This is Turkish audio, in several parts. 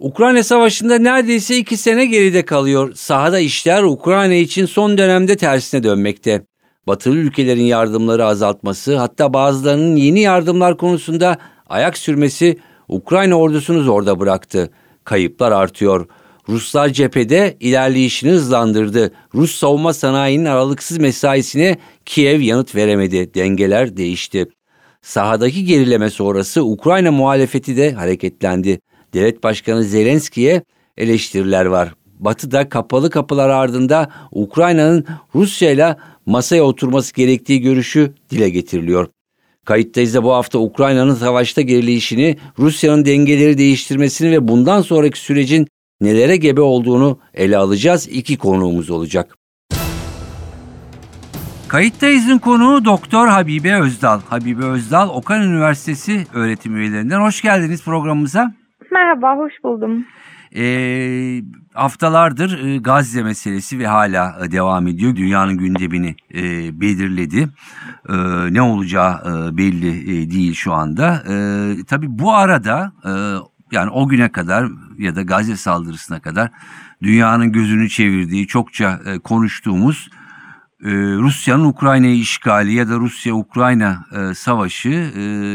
Ukrayna Savaşı'nda neredeyse 2 sene geride kalıyor. Sahada işler Ukrayna için son dönemde tersine dönmekte. Batılı ülkelerin yardımları azaltması, hatta bazılarının yeni yardımlar konusunda ayak sürmesi Ukrayna ordusunu zorda bıraktı. Kayıplar artıyor. Ruslar cephede ilerleyişini hızlandırdı. Rus savunma sanayinin aralıksız mesaisine Kiev yanıt veremedi. Dengeler değişti. Sahadaki gerileme sonrası Ukrayna muhalefeti de hareketlendi. Devlet Başkanı Zelenski'ye eleştiriler var. Batı'da kapalı kapılar ardında Ukrayna'nın Rusya ile masaya oturması gerektiği görüşü dile getiriliyor. Kayıttayız da bu hafta Ukrayna'nın savaşta gerileyişini, Rusya'nın dengeleri değiştirmesini ve bundan sonraki sürecin nelere gebe olduğunu ele alacağız. 2 konuğumuz olacak. Kayıttayız'ın konuğu Doktor Habibe Özdal. Habibe Özdal, Okan Üniversitesi öğretim üyelerinden. Hoş geldiniz programımıza. Merhaba, hoş buldum. Haftalardır Gazze meselesi ve hala devam ediyor. Dünyanın gündemini belirledi. Ne olacağı belli değil şu anda. Tabii bu arada, yani o güne kadar ya da Gazze saldırısına kadar dünyanın gözünü çevirdiği, çokça konuştuğumuz Rusya'nın Ukrayna'yı işgali ya da Rusya-Ukrayna savaşı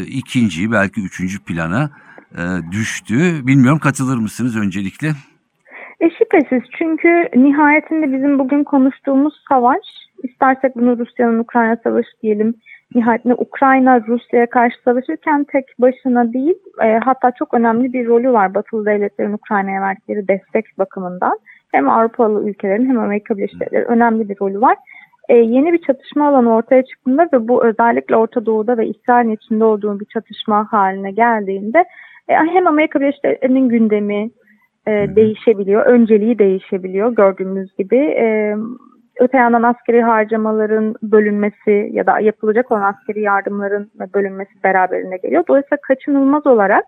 2. belki 3. plana düştü. Bilmiyorum, katılır mısınız öncelikle? Şüphesiz, çünkü nihayetinde bizim bugün konuştuğumuz savaş, istersek bunu Rusya'nın Ukrayna savaşı diyelim, nihayetinde Ukrayna Rusya'ya karşı savaşırken tek başına değil, hatta çok önemli bir rolü var Batılı devletlerin Ukrayna'ya verdikleri destek bakımından. Hem Avrupalı ülkelerin hem Amerika Birleşik Devletleri önemli bir rolü var. Yeni bir çatışma alanı ortaya çıktığında ve bu özellikle Orta Doğu'da ve İsrail'in içinde olduğu bir çatışma haline geldiğinde hem Amerika Birleşik Devletleri'nin gündemi değişebiliyor, önceliği değişebiliyor gördüğünüz gibi. Öte yandan askeri harcamaların bölünmesi ya da yapılacak olan askeri yardımların bölünmesi beraberinde geliyor. Dolayısıyla kaçınılmaz olarak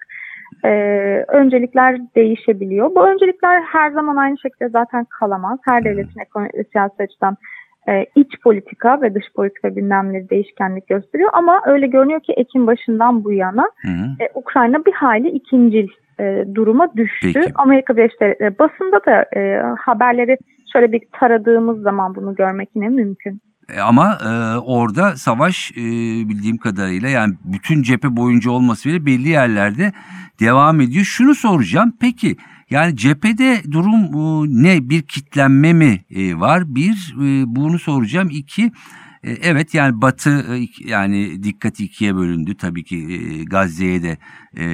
öncelikler değişebiliyor. Bu öncelikler her zaman aynı şekilde zaten kalamaz. Her devletin ekonomik siyasi açıdan iç politika ve dış politika gündemleri değişkenlik gösteriyor. Ama öyle görünüyor ki Ekim başından bu yana Ukrayna bir hayli ikincil duruma düştü. Peki. Amerika Birleşik Devletleri basında da haberleri şöyle bir taradığımız zaman bunu görmek yine mümkün. Ama orada savaş bildiğim kadarıyla, yani bütün cephe boyunca olması bile belli yerlerde devam ediyor. Şunu soracağım, peki yani cephede durum ne? Bir kitlenme mi var? Bir, bunu soracağım. 2, evet yani Batı, yani dikkati 2'ye bölündü. Tabii ki Gazze'ye de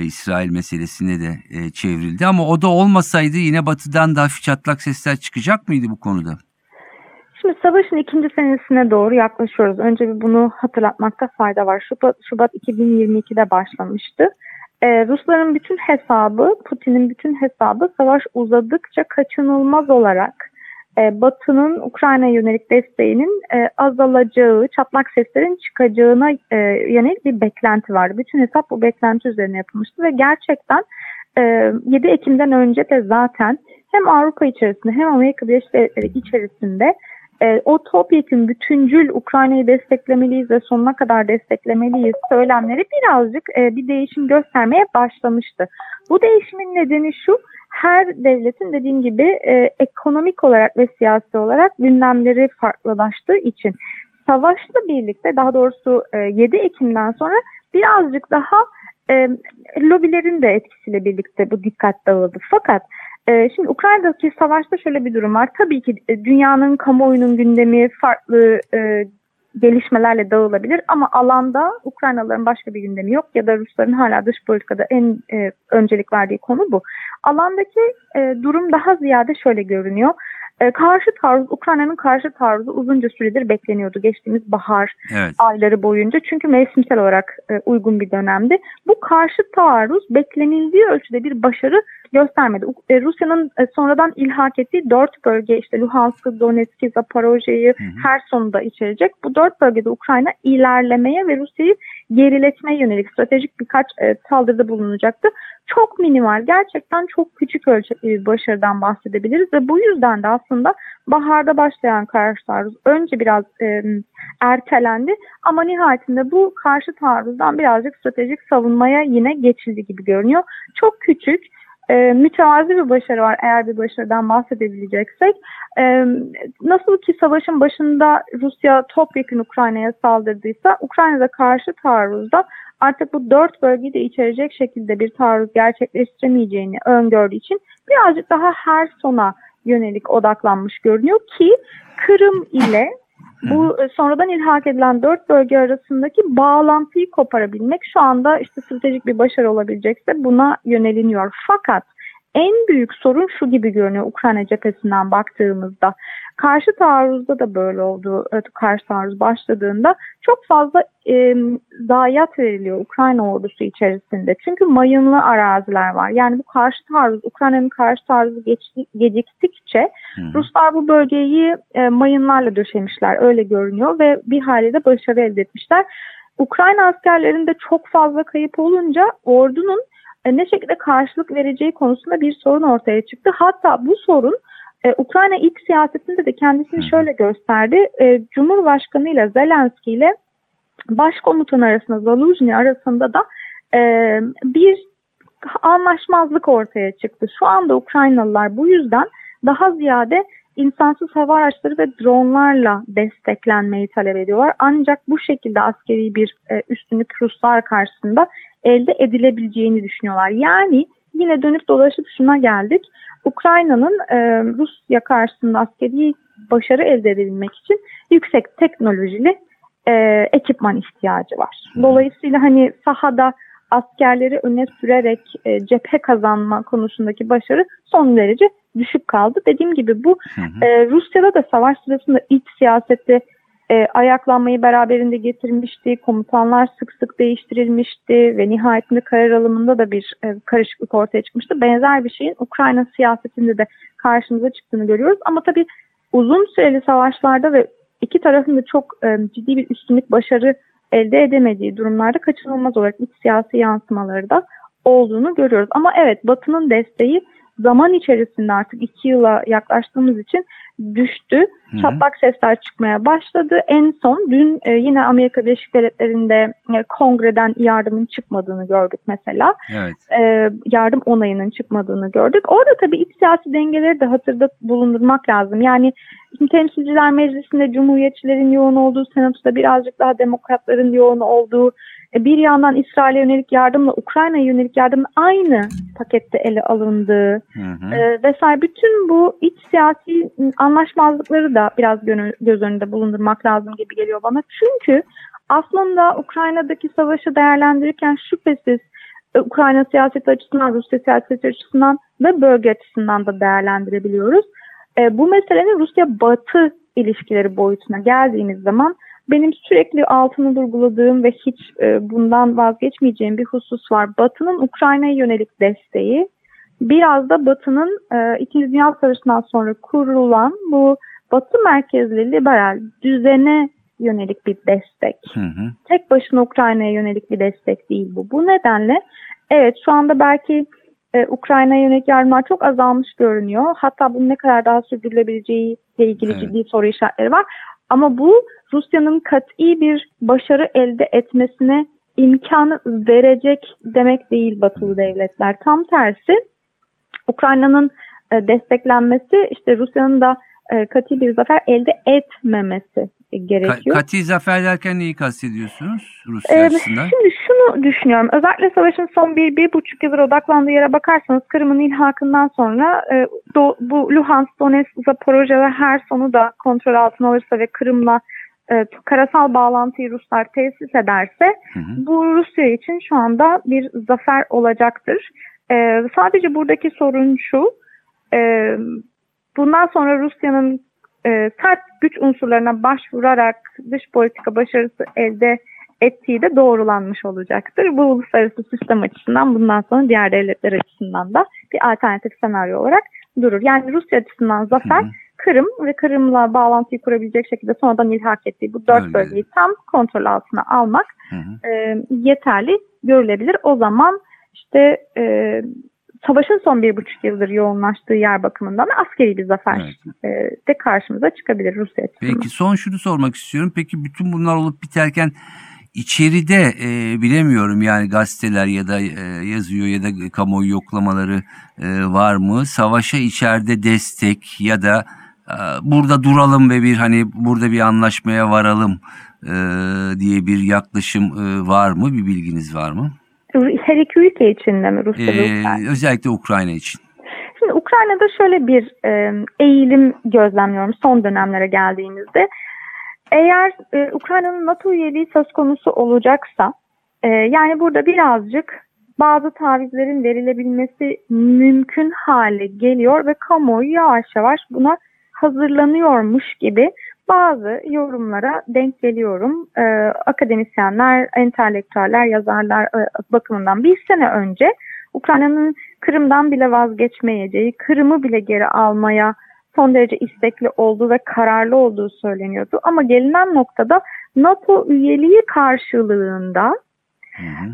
İsrail meselesine de çevrildi. Ama o da olmasaydı yine Batı'dan daha çatlak sesler çıkacak mıydı bu konuda? Şimdi savaşın 2. senesine doğru yaklaşıyoruz. Önce bir bunu hatırlatmakta fayda var. Şubat 2022'de başlamıştı. Rusların bütün hesabı, Putin'in bütün hesabı savaş uzadıkça kaçınılmaz olarak Batı'nın Ukrayna'ya yönelik desteğinin azalacağı, çatlak seslerin çıkacağına yönelik bir beklenti vardı. Bütün hesap bu beklenti üzerine yapılmıştı ve gerçekten 7 Ekim'den önce de zaten hem Avrupa içerisinde hem Amerika Birleşik Devletleri içerisinde o topyekün bütüncül Ukrayna'yı desteklemeliyiz ve sonuna kadar desteklemeliyiz söylemleri birazcık bir değişim göstermeye başlamıştı. Bu değişimin nedeni şu, her devletin dediğim gibi ekonomik olarak ve siyasi olarak gündemleri farklılaştığı için savaşla birlikte, daha doğrusu 7 Ekim'den sonra birazcık daha lobilerin de etkisiyle birlikte bu dikkat dağıldı. Fakat şimdi Ukrayna'daki savaşta şöyle bir durum var. Tabii ki dünyanın kamuoyunun gündemi farklı gelişmelerle dağılabilir ama alanda Ukraynalıların başka bir gündemi yok ya da Rusların hala dış politikada en öncelik verdiği konu bu. Alandaki durum daha ziyade şöyle görünüyor. Ukrayna'nın karşı taarruzu uzunca süredir bekleniyordu geçtiğimiz bahar ayları boyunca. Çünkü mevsimsel olarak uygun bir dönemdi. Bu karşı taarruz beklenildiği ölçüde bir başarı göstermedi. Rusya'nın sonradan ilhak ettiği 4 bölge, işte Luhansk'ı, Donetsk'i, Zaporojye'yi her sonunda içerecek. Bu 4 bölgede Ukrayna ilerlemeye ve Rusya'yı geriletmeye yönelik stratejik birkaç saldırıda bulunacaktı. Çok minimal, gerçekten çok küçük ölçekli başarıdan bahsedebiliriz ve bu yüzden de aslında baharda başlayan karşı taarruz önce biraz ertelendi ama nihayetinde bu karşı taarruzdan birazcık stratejik savunmaya yine geçildi gibi görünüyor. Çok küçük, mütevazi bir başarı var eğer bir başarıdan bahsedebileceksek. Nasıl ki savaşın başında Rusya topyekun Ukrayna'ya saldırdıysa, Ukrayna'da karşı taarruzda artık bu 4 bölgeyi de içerecek şekilde bir taarruz gerçekleştiremeyeceğini öngördüğü için birazcık daha her sona yönelik odaklanmış görünüyor ki Kırım ile bu sonradan ilhak edilen 4 bölge arasındaki bağlantıyı koparabilmek şu anda işte stratejik bir başarı olabilecekse buna yöneliniyor. Fakat en büyük sorun şu gibi görünüyor Ukrayna cephesinden baktığımızda. Karşı taarruzda da böyle oldu. Karşı taarruz başladığında çok fazla zayiat veriliyor Ukrayna ordusu içerisinde. Çünkü mayınlı araziler var. Yani bu karşı taarruz, Ukrayna'nın karşı taarruzu geciktikçe Ruslar bu bölgeyi mayınlarla döşemişler. Öyle görünüyor ve bir haliyle başarı elde etmişler. Ukrayna askerlerinde çok fazla kayıp olunca ordunun ne şekilde karşılık vereceği konusunda bir sorun ortaya çıktı. Hatta bu sorun Ukrayna iç siyasetinde de kendisini şöyle gösterdi. Cumhurbaşkanı ile Zelenski ile başkomutan arasında, Zaluznyi arasında da bir anlaşmazlık ortaya çıktı. Şu anda Ukraynalılar bu yüzden daha ziyade insansız hava araçları ve dronlarla desteklenmeyi talep ediyorlar. Ancak bu şekilde askeri bir üstünlük Ruslar karşısında elde edilebileceğini düşünüyorlar. Yani yine dönüp dolaşıp şuna geldik. Ukrayna'nın Rusya karşısında askeri başarı elde edebilmek için yüksek teknolojili ekipman ihtiyacı var. Dolayısıyla hani sahada askerleri öne sürerek cephe kazanma konusundaki başarı son derece düşük kaldı. Dediğim gibi bu Rusya'da da savaş sırasında iç siyasette ayaklanmayı beraberinde getirmişti, komutanlar sık sık değiştirilmişti ve nihayetinde karar alımında da bir karışıklık ortaya çıkmıştı. Benzer bir şeyin Ukrayna siyasetinde de karşımıza çıktığını görüyoruz. Ama tabii uzun süreli savaşlarda ve iki tarafın da çok ciddi bir üstünlük başarı elde edemediği durumlarda kaçınılmaz olarak iç siyasi yansımaları da olduğunu görüyoruz. Ama evet, Batı'nın desteği zaman içerisinde artık 2 yıla yaklaştığımız için düştü. Çatlak sesler çıkmaya başladı. En son dün yine Amerika Birleşik Devletleri'nde kongreden yardımın çıkmadığını gördük mesela. Evet. Yardım onayının çıkmadığını gördük. Orada tabii iç siyasi dengeleri de hatırda bulundurmak lazım. Yani Temsilciler Meclisi'nde Cumhuriyetçilerin yoğun olduğu, Senato'da birazcık daha Demokratların yoğun olduğu, bir yandan İsrail'e yönelik yardımla Ukrayna'ya yönelik yardımın aynı pakette ele alındığı vesaire, bütün bu iç siyasi anlaşmazlıkları da biraz göz önünde bulundurmak lazım gibi geliyor bana. Çünkü aslında Ukrayna'daki savaşı değerlendirirken şüphesiz Ukrayna siyaseti açısından, Rusya siyaseti açısından ve bölge açısından da değerlendirebiliyoruz. Bu meselenin Rusya-Batı ilişkileri boyutuna geldiğimiz zaman benim sürekli altını vurguladığım ve hiç bundan vazgeçmeyeceğim bir husus var. Batı'nın Ukrayna'ya yönelik desteği biraz da Batı'nın 2. Dünya Savaşı'ndan sonra kurulan bu Batı merkezli liberal düzene yönelik bir destek. Tek başına Ukrayna'ya yönelik bir destek değil bu. Bu nedenle evet, şu anda belki Ukrayna'ya yönelik yardımlar çok azalmış görünüyor. Hatta bunun ne kadar daha sürdürülebileceği ile ilgili ciddi soru işaretleri var. Ama bu Rusya'nın kat'i bir başarı elde etmesine imkan verecek demek değil Batılı devletler. Tam tersi, Ukrayna'nın desteklenmesi, işte Rusya'nın da kat'i bir zafer elde etmemesi gerekiyor. Kat'i zafer derken neyi kastediyorsunuz Rusya açısından? Şimdi şunu düşünüyorum. Özellikle savaşın son 1-1,5 yıldır odaklandığı yere bakarsanız Kırım'ın ilhakından sonra bu Luhansk, Donetsk, Zaporojye ve Herson'u da kontrol altına alırsa ve Kırım'la karasal bağlantıyı Ruslar tesis ederse bu Rusya için şu anda bir zafer olacaktır. Sadece buradaki sorun şu. Bundan sonra Rusya'nın sert güç unsurlarına başvurarak dış politika başarısı elde ettiği de doğrulanmış olacaktır. Bu uluslararası sistem açısından, bundan sonra diğer devletler açısından da bir alternatif senaryo olarak durur. Yani Rusya açısından zafer, Kırım ve Kırım'la bağlantıyı kurabilecek şekilde sonradan ilhak ettiği bu dört bölgeyi tam kontrol altına almak yeterli görülebilir. O zaman işte savaşın son 1,5 yıldır yoğunlaştığı yer bakımından askeri bir zafer de karşımıza çıkabilir Rusya açısından. Peki son şunu sormak istiyorum. Peki bütün bunlar olup biterken İçeride bilemiyorum yani gazeteler ya da yazıyor ya da kamuoyu yoklamaları var mı? Savaşa içeride destek ya da burada duralım ve bir hani burada bir anlaşmaya varalım diye bir yaklaşım var mı? Bir bilginiz var mı? Her iki ülke içinde mi? Rusya. Özellikle Ukrayna için. Şimdi Ukrayna'da şöyle bir eğilim gözlemliyorum son dönemlere geldiğimizde. Eğer Ukrayna'nın NATO üyeliği söz konusu olacaksa, yani burada birazcık bazı tavizlerin verilebilmesi mümkün hale geliyor ve kamuoyu yavaş yavaş buna hazırlanıyormuş gibi bazı yorumlara denk geliyorum. Akademisyenler, entelektüeller, yazarlar bakımından bir sene önce Ukrayna'nın Kırım'dan bile vazgeçmeyeceği, Kırım'ı bile geri almaya son derece istekli olduğu ve kararlı olduğu söyleniyordu. Ama gelinen noktada NATO üyeliği karşılığında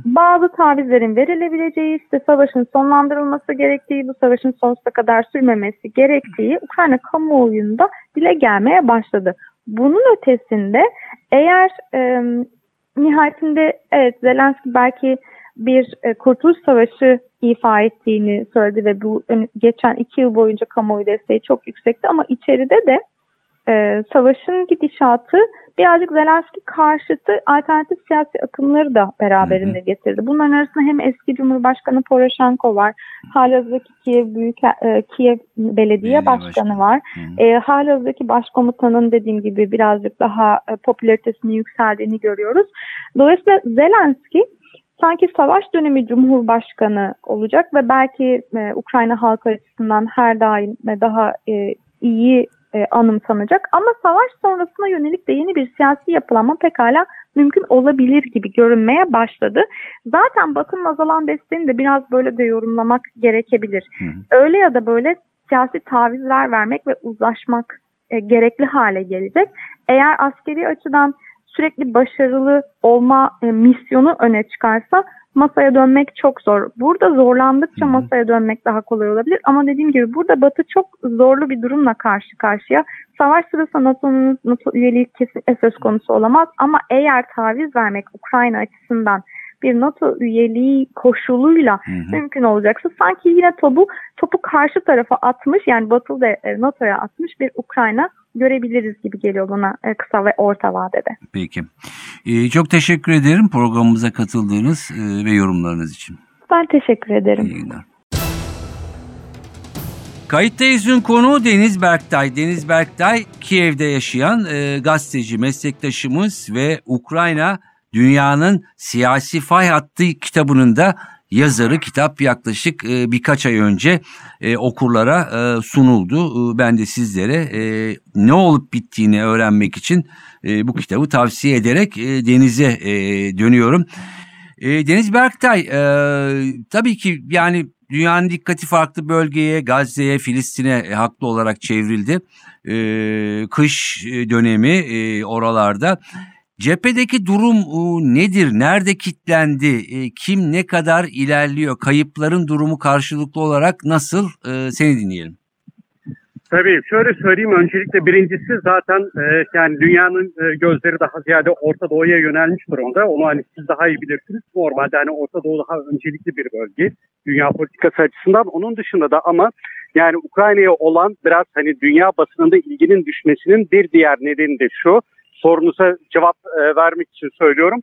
bazı tavizlerin verilebileceği, işte savaşın sonlandırılması gerektiği, bu savaşın sonsuza kadar sürmemesi gerektiği Ukrayna kamuoyunda dile gelmeye başladı. Bunun ötesinde eğer nihayetinde Zelenski belki bir kurtuluş savaşı ifa ettiğini söyledi ve bu geçen 2 yıl boyunca kamuoyu desteği çok yüksekti ama içeride de savaşın gidişatı birazcık Zelenski karşıtı alternatif siyasi akımları da beraberinde getirdi. Bunların arasında hem eski Cumhurbaşkanı Poroshenko var, halihazırdaki Kiev Belediye Başkanı var, halihazırdaki Başkomutanın dediğim gibi birazcık daha popülaritesinin yükseldiğini görüyoruz. Dolayısıyla Zelenski sanki savaş dönemi Cumhurbaşkanı olacak ve belki Ukrayna halkı açısından her daim daha iyi anımsanacak. Ama savaş sonrasına yönelik de yeni bir siyasi yapılanma pekala mümkün olabilir gibi görünmeye başladı. Zaten Batı'nın azalan desteğini de biraz böyle de yorumlamak gerekebilir. Öyle ya da böyle siyasi tavizler vermek ve uzlaşmak gerekli hale gelecek. Eğer askeri açıdan sürekli başarılı olma misyonu öne çıkarsa masaya dönmek çok zor. Burada zorlandıkça masaya dönmek daha kolay olabilir. Ama dediğim gibi burada Batı çok zorlu bir durumla karşı karşıya. Savaş sırasında NATO üyeliği kesin söz konusu olamaz. Ama eğer taviz vermek Ukrayna açısından bir NATO üyeliği koşuluyla mümkün olacaksa sanki yine topu karşı tarafa atmış, yani Batı'da NATO'ya atmış bir Ukrayna görebiliriz gibi geliyor bana kısa ve orta vadede. Peki. Çok teşekkür ederim programımıza katıldığınız ve yorumlarınız için. Ben teşekkür ederim. İyi günler. Kayıttayız'ın konuğu Deniz Berktay. Deniz Berktay Kiev'de yaşayan gazeteci meslektaşımız ve Ukrayna Dünyanın Siyasi Fay Hattı kitabının da yazarı. Kitap yaklaşık birkaç ay önce okurlara sunuldu. Ben de sizlere ne olup bittiğini öğrenmek için bu kitabı tavsiye ederek Deniz'e dönüyorum. Deniz Berktay, tabii ki yani dünyanın dikkati farklı bölgeye, Gazze'ye, Filistin'e haklı olarak çevrildi. Kış dönemi oralarda. Cephedeki durum nedir? Nerede kilitlendi? Kim ne kadar ilerliyor? Kayıpların durumu karşılıklı olarak nasıl? Seni dinleyelim. Tabii şöyle söyleyeyim. Öncelikle birincisi zaten yani dünyanın gözleri daha ziyade Orta Doğu'ya yönelmiş durumda. Onu hani siz daha iyi bilirsiniz. Normalde hani Orta Doğu daha öncelikli bir bölge dünya politikası açısından. Onun dışında da ama yani Ukrayna'ya olan biraz hani dünya basınında ilginin düşmesinin bir diğer nedeni de şu. Sorunuza cevap vermek için söylüyorum.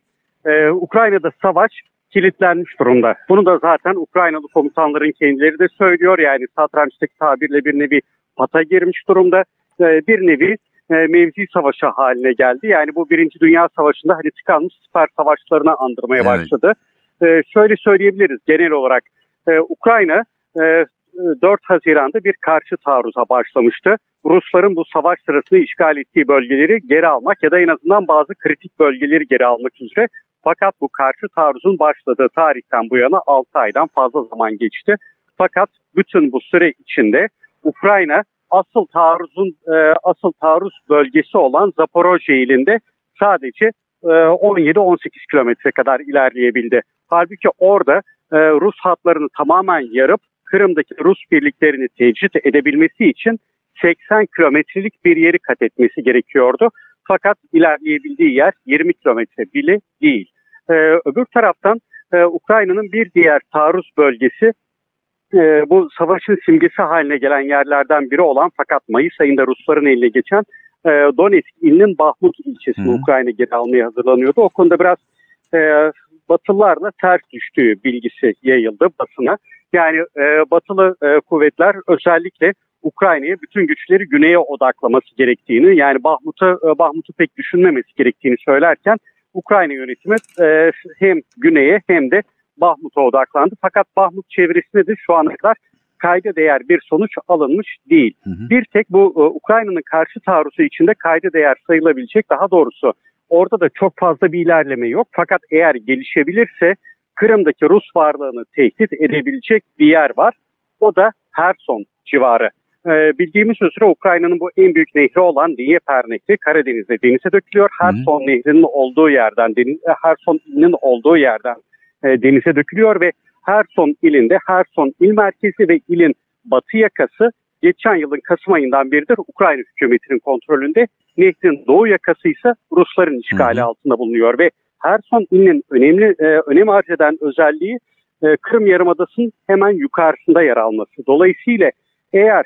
Ukrayna'da savaş kilitlenmiş durumda. Bunu da zaten Ukraynalı komutanların kendileri de söylüyor. Yani satrançtaki tabirle bir nevi pata girmiş durumda. Bir nevi mevzi savaşı haline geldi. Yani bu Birinci Dünya Savaşı'nda hani tıkanmış siper savaşlarına andırmaya başladı. Şöyle söyleyebiliriz genel olarak. Ukrayna 4 Haziran'da bir karşı taarruza başlamıştı. Rusların bu savaş sırasında işgal ettiği bölgeleri geri almak ya da en azından bazı kritik bölgeleri geri almak üzere. Fakat bu karşı taarruzun başladığı tarihten bu yana 6 aydan fazla zaman geçti. Fakat bütün bu süre içinde Ukrayna asıl taarruz bölgesi olan Zaporojye ilinde sadece 17-18 kilometre kadar ilerleyebildi. Halbuki orada Rus hatlarını tamamen yarıp Kırım'daki Rus birliklerini tecrit edebilmesi için 80 kilometrelik bir yeri kat etmesi gerekiyordu. Fakat ilerleyebildiği yer 20 kilometre bile değil. Öbür taraftan Ukrayna'nın bir diğer taarruz bölgesi, bu savaşın simgesi haline gelen yerlerden biri olan fakat Mayıs ayında Rusların eline geçen Donetsk ilinin Bahmut ilçesini Ukrayna geri almaya hazırlanıyordu. O konuda biraz Batılılarla ters düştüğü bilgisi yayıldı basına. Yani Batılı kuvvetler özellikle Ukrayna'ya bütün güçleri güneye odaklaması gerektiğini, yani Bahmut'u pek düşünmemesi gerektiğini söylerken Ukrayna yönetimi hem güneye hem de Bahmut'a odaklandı. Fakat Bahmut çevresinde de şu ana kadar kayda değer bir sonuç alınmış değil. Bir tek bu Ukrayna'nın karşı taarruzu içinde kayda değer sayılabilecek, daha doğrusu orada da çok fazla bir ilerleme yok. Fakat eğer gelişebilirse Kırım'daki Rus varlığını tehdit edebilecek bir yer var. O da Herson civarı. Bildiğimiz üzere Ukrayna'nın bu en büyük nehri olan Dnieper Nehri Karadeniz'de denize dökülüyor. Herson nehrinin olduğu yerden, Herson ilinin olduğu yerden denize dökülüyor ve Herson ilinde, Herson il merkezi ve ilin batı yakası geçen yılın Kasım ayından beridir Ukrayna hükümetinin kontrolünde. Nehrin doğu yakası ise Rusların işgali altında bulunuyor ve Herson ilinin önem arz eden özelliği Kırım Yarımadası'nın hemen yukarısında yer alması. Dolayısıyla eğer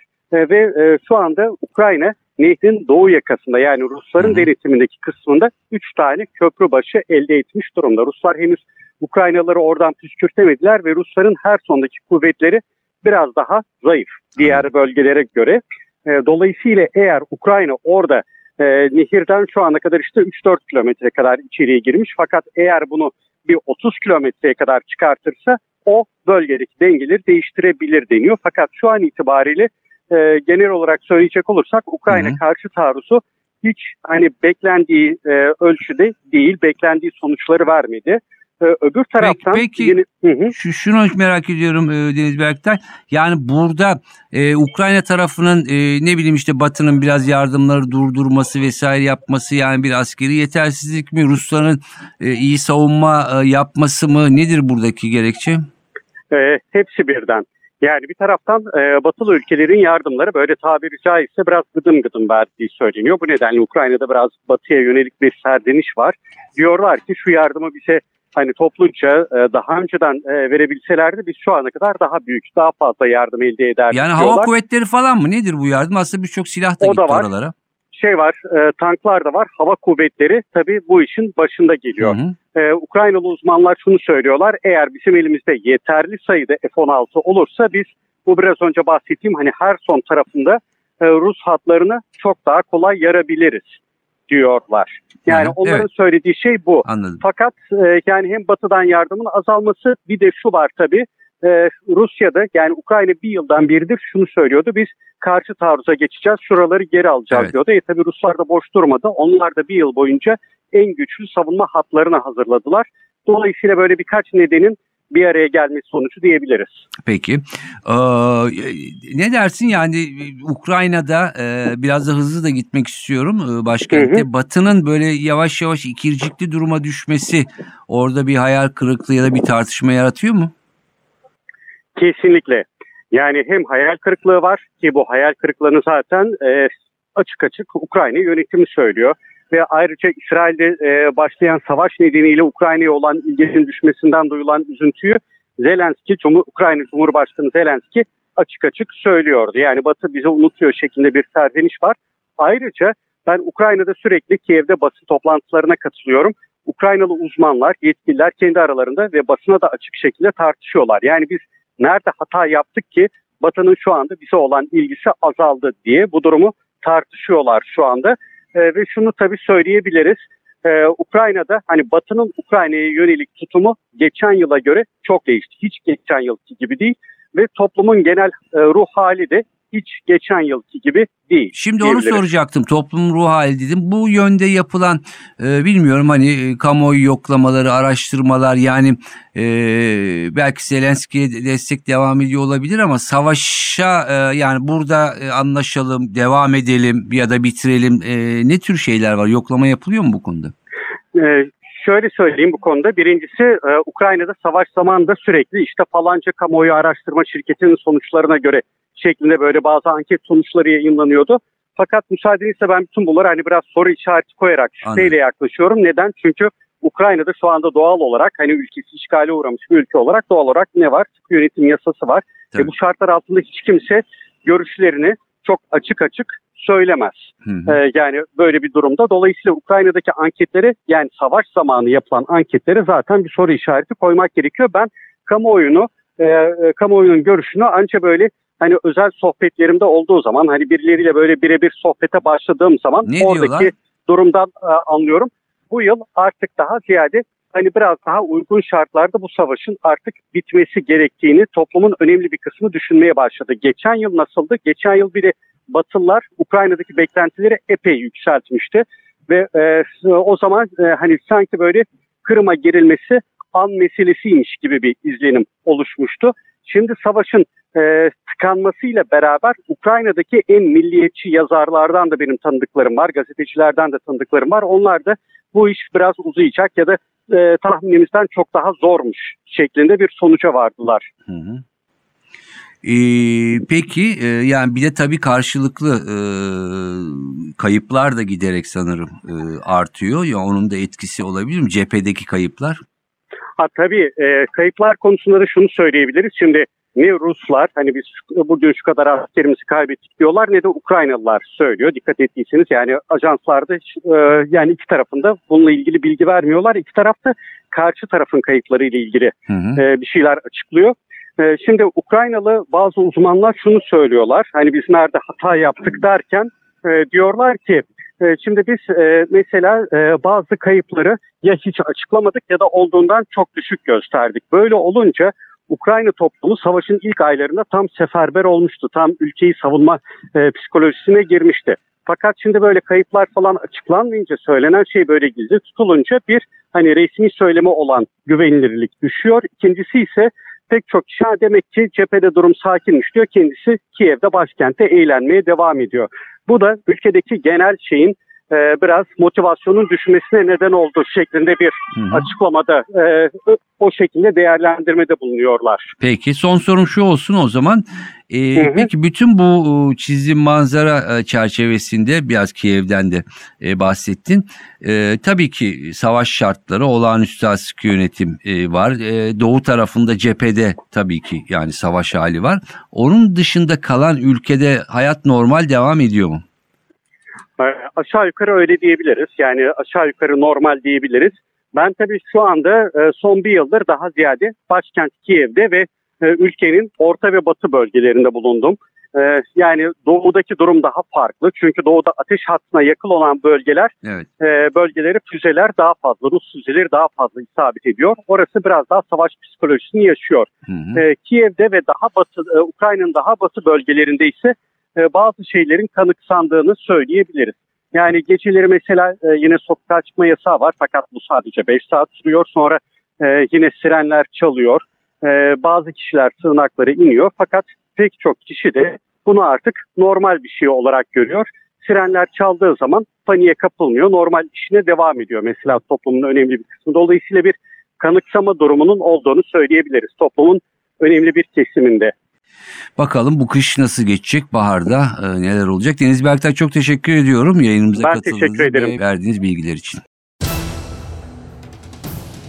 şu anda Ukrayna nehrin doğu yakasında, yani Rusların denetimindeki kısmında 3 tane köprü başı elde etmiş durumda. Ruslar henüz Ukraynaları oradan püskürtemediler ve Rusların Herson'daki kuvvetleri biraz daha zayıf diğer bölgelere göre. Dolayısıyla eğer Ukrayna orada nehirden şu ana kadar işte 3-4 kilometre kadar içeriye girmiş, fakat eğer bunu bir 30 kilometreye kadar çıkartırsa o bölgedeki dengeleri değiştirebilir deniyor. Fakat şu an itibariyle genel olarak söyleyecek olursak Ukrayna karşı taarruzu hiç beklendiği ölçüde değil, beklendiği sonuçları vermedi. Öbür taraftan... Peki şunu merak ediyorum Deniz Berktay. Yani burada Ukrayna tarafının Batı'nın biraz yardımları durdurması vesaire yapması, yani bir askeri yetersizlik mi? Rusların iyi savunma yapması mı? Nedir buradaki gerekçe? Hepsi birden. Yani bir taraftan Batılı ülkelerin yardımları, böyle tabiri caizse, biraz gıdım gıdım verdiği söyleniyor. Bu nedenle Ukrayna'da biraz Batı'ya yönelik bir serdeniş var. Diyorlar ki şu yardımı bize topluca daha önceden verebilselerdi biz şu ana kadar daha büyük, daha fazla yardım elde ederdik. Yani diyorlar. Hava kuvvetleri falan mı? Nedir bu yardım? Aslında birçok silah da gitti oralara. Tanklar da var. Hava kuvvetleri tabii bu işin başında geliyor. Ukraynalı uzmanlar şunu söylüyorlar. Eğer bizim elimizde yeterli sayıda F-16 olursa biz bu biraz önce bahsettiğim Herson tarafında Rus hatlarını çok daha kolay yarabiliriz diyorlar. Yani onların söylediği şey bu. Anladım. Fakat hem Batı'dan yardımın azalması, bir de şu var tabii. Rusya'da, yani Ukrayna bir yıldan beridir şunu söylüyordu. Biz karşı taarruza geçeceğiz, şuraları geri alacağız diyordu. Tabii Ruslar da boş durmadı. Onlar da bir yıl boyunca en güçlü savunma hatlarını hazırladılar. Dolayısıyla böyle birkaç nedenin bir araya gelmesi sonucu diyebiliriz. Peki. Ne dersin, yani Ukrayna'da biraz da hızlı da gitmek istiyorum başkentte. Batı'nın böyle yavaş yavaş ikircikli duruma düşmesi orada bir hayal kırıklığı ya da bir tartışma yaratıyor mu? Kesinlikle. Yani hem hayal kırıklığı var ki bu hayal kırıklığını zaten açık açık Ukrayna yönetimi söylüyor. Ve ayrıca İsrail'de başlayan savaş nedeniyle Ukrayna'ya olan ilginin düşmesinden duyulan üzüntüyü Ukrayna Cumhurbaşkanı Zelenski açık açık söylüyordu. Yani Batı bizi unutuyor şeklinde bir serzeniş var. Ayrıca ben Ukrayna'da sürekli Kiev'de basın toplantılarına katılıyorum. Ukraynalı uzmanlar, yetkililer kendi aralarında ve basına da açık şekilde tartışıyorlar. Yani biz nerede hata yaptık ki Batı'nın şu anda bize olan ilgisi azaldı diye bu durumu tartışıyorlar şu anda. Ve şunu tabii söyleyebiliriz. Ukrayna'da Batı'nın Ukrayna'ya yönelik tutumu geçen yıla göre çok değişti. Hiç geçen yılki gibi değil ve toplumun genel ruh hali de hiç geçen yılki gibi değil. Şimdi onu soracaktım, toplum ruh hali dedim. Bu yönde yapılan bilmiyorum hani kamuoyu yoklamaları, araştırmalar yani belki Zelenski'ye destek devam ediyor olabilir ama savaşa yani burada anlaşalım, devam edelim ya da bitirelim ne tür şeyler var? Yoklama yapılıyor mu bu konuda? Şöyle söyleyeyim bu konuda. Birincisi Ukrayna'da savaş zamanında sürekli işte falanca kamuoyu araştırma şirketinin sonuçlarına göre şeklinde böyle bazı anket sonuçları yayınlanıyordu. Fakat müsaadenizle ben bütün bunları hani biraz soru işareti koyarak şüpheyle yaklaşıyorum. Neden? Çünkü Ukrayna'da şu anda doğal olarak hani ülkesi işgale uğramış bir ülke olarak doğal olarak ne var? Yönetim yasası var. Bu şartlar altında hiç kimse görüşlerini çok açık açık söylemez. Yani böyle bir durumda. Dolayısıyla Ukrayna'daki anketlere yani savaş zamanı yapılan anketlere zaten bir soru işareti koymak gerekiyor. Ben kamuoyunun görüşünü ancak böyle hani özel sohbetlerimde olduğu zaman hani birileriyle böyle birebir sohbete başladığım zaman ne oradaki diyorlar? Durumdan anlıyorum. Bu yıl artık daha ziyade hani biraz daha uygun şartlarda bu savaşın artık bitmesi gerektiğini toplumun önemli bir kısmı düşünmeye başladı. Geçen yıl nasıldı? Geçen yıl bir de Batılılar Ukrayna'daki beklentileri epey yükseltmişti ve o zaman hani sanki böyle Kırım'a girilmesi an meselesiymiş gibi bir izlenim oluşmuştu. Şimdi savaşın tıkanmasıyla beraber Ukrayna'daki en milliyetçi yazarlardan da benim tanıdıklarım var, gazetecilerden de tanıdıklarım var. Onlar da bu iş biraz uzayacak ya da tahminimizden çok daha zormuş şeklinde bir sonuca vardılar. Hı hı. Peki yani bir de tabii karşılıklı kayıplar da giderek sanırım artıyor. Ya onun da etkisi olabilir mi cephedeki kayıplar? Tabii kayıplar konusunda da şunu söyleyebiliriz. Şimdi ne Ruslar hani biz bugün şu kadar askerimizi kaybettik diyorlar ne de Ukraynalılar söylüyor. Dikkat ettiyseniz yani ajanslarda yani iki tarafında bununla ilgili bilgi vermiyorlar. İki tarafta karşı tarafın kayıpları ile ilgili bir şeyler açıklıyor. Şimdi Ukraynalı bazı uzmanlar şunu söylüyorlar. Hani biz nerede hata yaptık derken diyorlar ki şimdi biz mesela bazı kayıpları ya hiç açıklamadık ya da olduğundan çok düşük gösterdik. Böyle olunca Ukrayna toplumu savaşın ilk aylarında tam seferber olmuştu. Tam ülkeyi savunma psikolojisine girmişti. Fakat şimdi böyle kayıplar falan açıklanmayınca söylenen şey böyle gizli tutulunca bir hani resmi söyleme olan güvenilirlik düşüyor. İkincisi ise pek çok kişi demek ki cephede durum sakinmiş diyor. Kendisi Kiev'de başkentte eğlenmeye devam ediyor. Bu da ülkedeki genel şeyin biraz motivasyonun düşmesine neden olduğu şeklinde bir açıklamada o şekilde değerlendirmede bulunuyorlar. Peki son sorum şu olsun o zaman. Peki bütün bu çizim manzara çerçevesinde biraz Kiev'den de bahsettin. Tabii ki savaş şartları, olağanüstü askeri yönetim var. Doğu tarafında cephede tabii ki yani savaş hali var. Onun dışında kalan ülkede hayat normal devam ediyor mu? Aşağı yukarı öyle diyebiliriz. Yani aşağı yukarı normal diyebiliriz. Ben tabii şu anda son bir yıldır daha ziyade başkent Kiev'de ve ülkenin orta ve batı bölgelerinde bulundum. Yani doğudaki durum daha farklı. Çünkü doğuda ateş hattına yakın olan bölgeler, bölgeleri füzeler daha fazla, Rus füzeleri daha fazla isabet ediyor. Orası biraz daha savaş psikolojisini yaşıyor. Kiev'de ve daha batı, Ukrayna'nın daha batı bölgelerinde ise bazı şeylerin kanıksandığını söyleyebiliriz. Yani geceleri mesela yine sokağa çıkma yasağı var fakat bu sadece 5 saat sürüyor. Sonra yine sirenler çalıyor. Bazı kişiler sığınaklara iniyor fakat pek çok kişi de bunu artık normal bir şey olarak görüyor. Sirenler çaldığı zaman paniğe kapılmıyor. Normal işine devam ediyor mesela toplumun önemli bir kısmı. Dolayısıyla bir kanıksama durumunun olduğunu söyleyebiliriz toplumun önemli bir kesiminde. Bakalım bu kış nasıl geçecek, baharda neler olacak. Deniz Berktay çok teşekkür ediyorum yayınımıza katıldığınız ve verdiğiniz bilgiler için.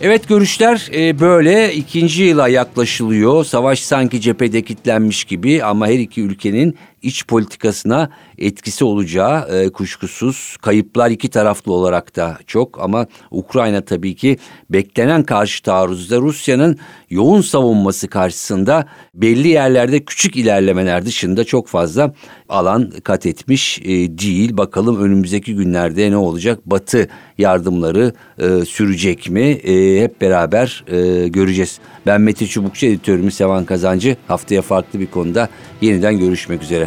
Evet görüşler böyle ikinci yıla yaklaşılıyor. Savaş sanki cephede kilitlenmiş gibi ama her iki ülkenin iç politikasına etkisi olacağı kuşkusuz. Kayıplar iki taraflı olarak da çok ama Ukrayna tabii ki beklenen karşı taarruzda Rusya'nın yoğun savunması karşısında belli yerlerde küçük ilerlemeler dışında çok fazla alan kat etmiş değil. Bakalım önümüzdeki günlerde ne olacak? Batı yardımları sürecek mi? Hep beraber göreceğiz. Ben Mete Çubukçu, editörümüz Sevan Kazancı. Haftaya farklı bir konuda yeniden görüşmek üzere.